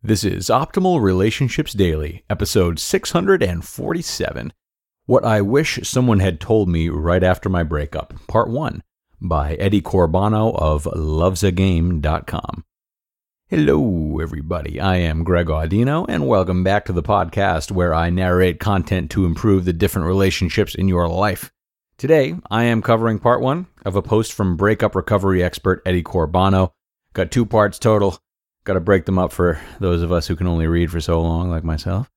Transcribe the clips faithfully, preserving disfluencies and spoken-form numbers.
This is Optimal Relationships Daily, episode six hundred forty-seven, What I Wish Someone Had Told Me Right After My Breakup, Part one, by Eddie Corbano of loves a game dot com. Hello, everybody. I am Greg Audino, and welcome back to the podcast where I narrate content to improve the different relationships in your life. Today, I am covering Part one of a post from breakup recovery expert Eddie Corbano. Got two parts total. Got to break them up for those of us who can only read for so long, like myself.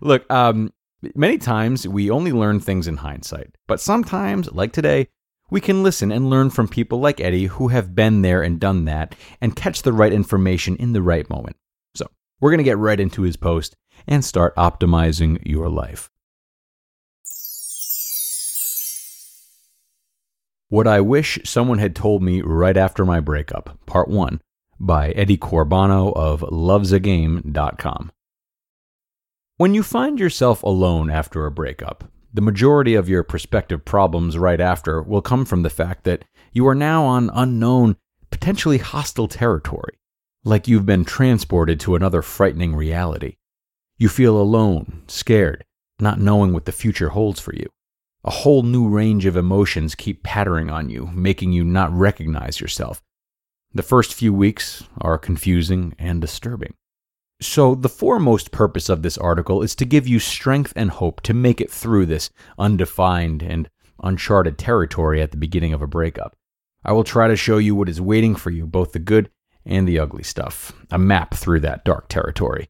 Look, um, many times we only learn things in hindsight, but sometimes, like today, we can listen and learn from people like Eddie who have been there and done that and catch the right information in the right moment. So we're going to get right into his post and start optimizing your life. What I Wish Someone Had Told Me Right After My Breakup, Part one. By Eddie Corbano of loves a game dot com. When you find yourself alone after a breakup, the majority of your prospective problems right after will come from the fact that you are now on unknown, potentially hostile territory, like you've been transported to another frightening reality. You feel alone, scared, not knowing what the future holds for you. A whole new range of emotions keep pattering on you, making you not recognize yourself. The first few weeks are confusing and disturbing. So the foremost purpose of this article is to give you strength and hope to make it through this undefined and uncharted territory at the beginning of a breakup. I will try to show you what is waiting for you, both the good and the ugly stuff, a map through that dark territory.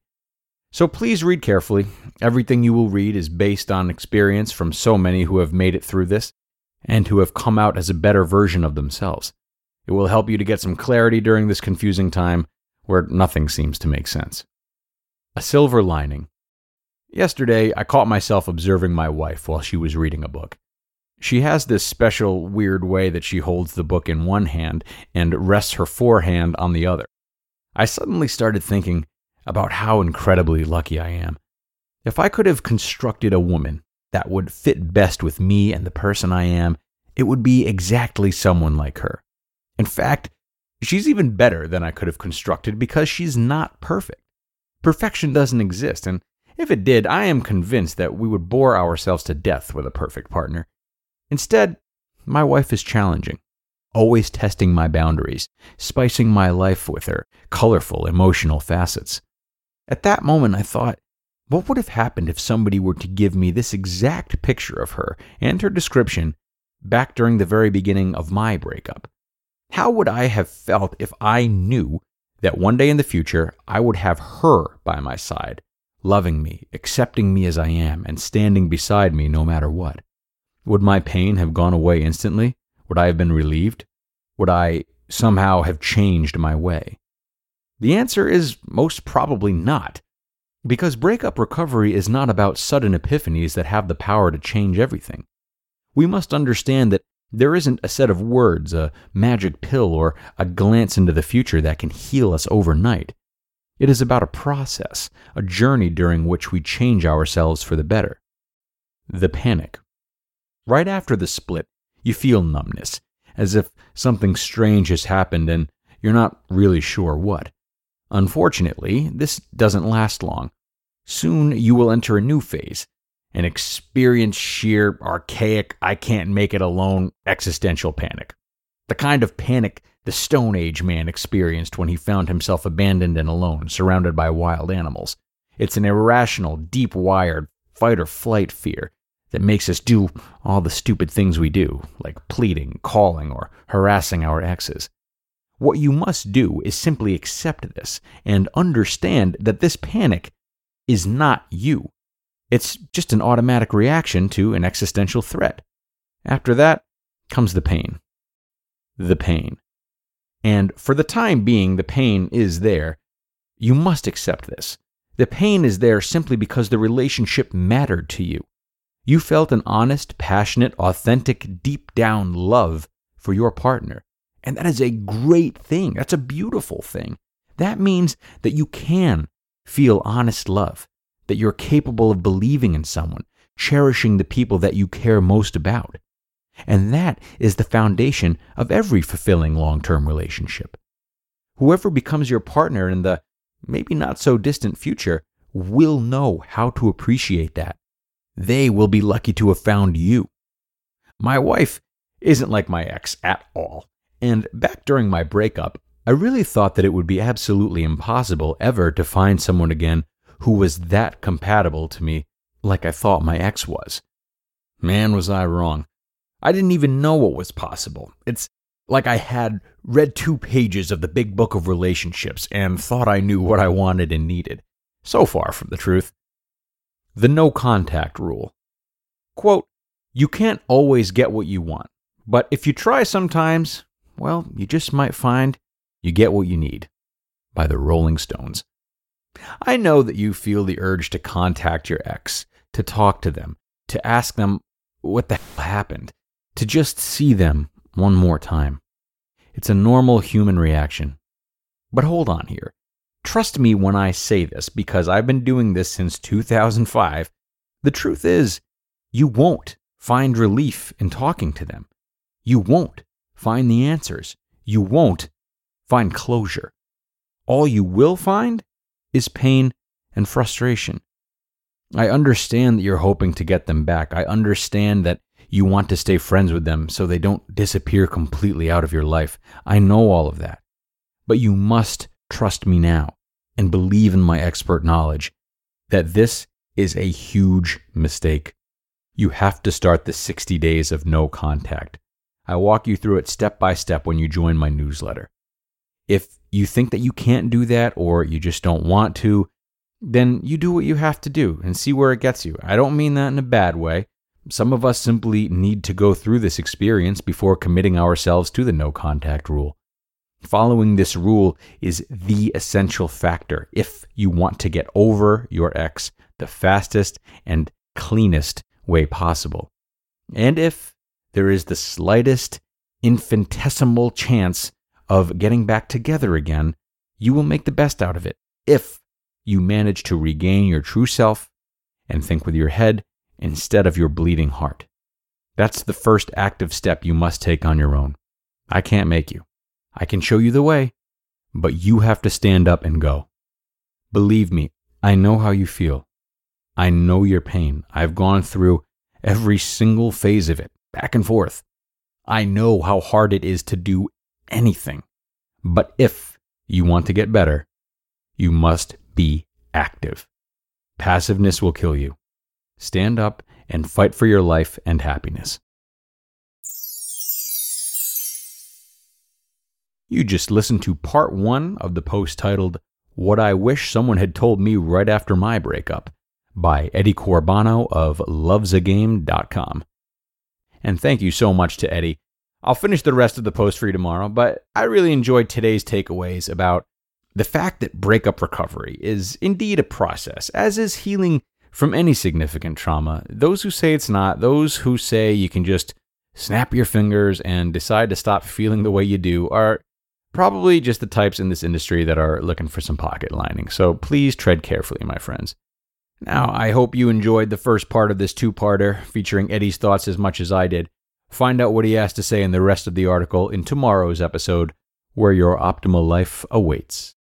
So please read carefully. Everything you will read is based on experience from so many who have made it through this and who have come out as a better version of themselves. It will help you to get some clarity during this confusing time where nothing seems to make sense. A silver lining. Yesterday, I caught myself observing my wife while she was reading a book. She has this special, weird way that she holds the book in one hand and rests her forehand on the other. I suddenly started thinking about how incredibly lucky I am. If I could have constructed a woman that would fit best with me and the person I am, it would be exactly someone like her. In fact, she's even better than I could have constructed because she's not perfect. Perfection doesn't exist, and if it did, I am convinced that we would bore ourselves to death with a perfect partner. Instead, my wife is challenging, always testing my boundaries, spicing my life with her colorful, emotional facets. At that moment, I thought, what would have happened if somebody were to give me this exact picture of her and her description back during the very beginning of my breakup? How would I have felt if I knew that one day in the future I would have her by my side, loving me, accepting me as I am, and standing beside me no matter what? Would my pain have gone away instantly? Would I have been relieved? Would I somehow have changed my way? The answer is most probably not, because breakup recovery is not about sudden epiphanies that have the power to change everything. We must understand that there isn't a set of words, a magic pill, or a glance into the future that can heal us overnight. It is about a process, a journey during which we change ourselves for the better. The panic. Right after the split, you feel numbness, as if something strange has happened and you're not really sure what. Unfortunately, this doesn't last long. Soon you will enter a new phase. And experience sheer, archaic, I-can't-make-it-alone existential panic. The kind of panic the Stone Age man experienced when he found himself abandoned and alone, surrounded by wild animals. It's an irrational, deep-wired, fight-or-flight fear that makes us do all the stupid things we do, like pleading, calling, or harassing our exes. What you must do is simply accept this and understand that this panic is not you. It's just an automatic reaction to an existential threat. After that comes the pain. The pain. And for the time being, the pain is there. You must accept this. The pain is there simply because the relationship mattered to you. You felt an honest, passionate, authentic, deep-down love for your partner. And that is a great thing. That's a beautiful thing. That means that you can feel honest love. That you're capable of believing in someone, cherishing the people that you care most about. And that is the foundation of every fulfilling long-term relationship. Whoever becomes your partner in the maybe not so distant future, will know how to appreciate that. They will be lucky to have found you. My wife isn't like my ex at all. And back during my breakup, I really thought that it would be absolutely impossible ever to find someone again who was that compatible to me like I thought my ex was. Man, was I wrong. I didn't even know what was possible. It's like I had read two pages of the big book of relationships and thought I knew what I wanted and needed. So far from the truth. The no contact rule. Quote, you can't always get what you want, but if you try sometimes, well, you just might find you get what you need. By the Rolling Stones. I know that you feel the urge to contact your ex, to talk to them, to ask them what the hell happened, to just see them one more time. It's a normal human reaction. But hold on here. Trust me when I say this, because I've been doing this since two thousand five. The truth is, you won't find relief in talking to them. You won't find the answers. You won't find closure. All you will find is pain and frustration. I understand that you're hoping to get them back. I understand that you want to stay friends with them so they don't disappear completely out of your life. I know all of that. But you must trust me now and believe in my expert knowledge that this is a huge mistake. You have to start the sixty days of no contact. I walk you through it step by step when you join my newsletter. If you think that you can't do that or you just don't want to, then you do what you have to do and see where it gets you. I don't mean that in a bad way. Some of us simply need to go through this experience before committing ourselves to the no contact rule. Following this rule is the essential factor if you want to get over your ex the fastest and cleanest way possible. And if there is the slightest infinitesimal chance of getting back together again, you will make the best out of it if you manage to regain your true self and think with your head instead of your bleeding heart. That's the first active step you must take on your own. I can't make you. I can show you the way, but you have to stand up and go. Believe me, I know how you feel. I know your pain. I've gone through every single phase of it, back and forth. I know how hard it is to do anything. But if you want to get better, you must be active. Passiveness will kill you. Stand up and fight for your life and happiness. You just listened to part one of the post titled, What I Wish Someone Had Told Me Right After My Breakup, by Eddie Corbano of loves a game dot com. And thank you so much to Eddie. I'll finish the rest of the post for you tomorrow, but I really enjoyed today's takeaways about the fact that breakup recovery is indeed a process, as is healing from any significant trauma. Those who say it's not, those who say you can just snap your fingers and decide to stop feeling the way you do, are probably just the types in this industry that are looking for some pocket lining. So please tread carefully, my friends. Now, I hope you enjoyed the first part of this two-parter featuring Eddie's thoughts as much as I did. Find out what he has to say in the rest of the article in tomorrow's episode, where your optimal life awaits.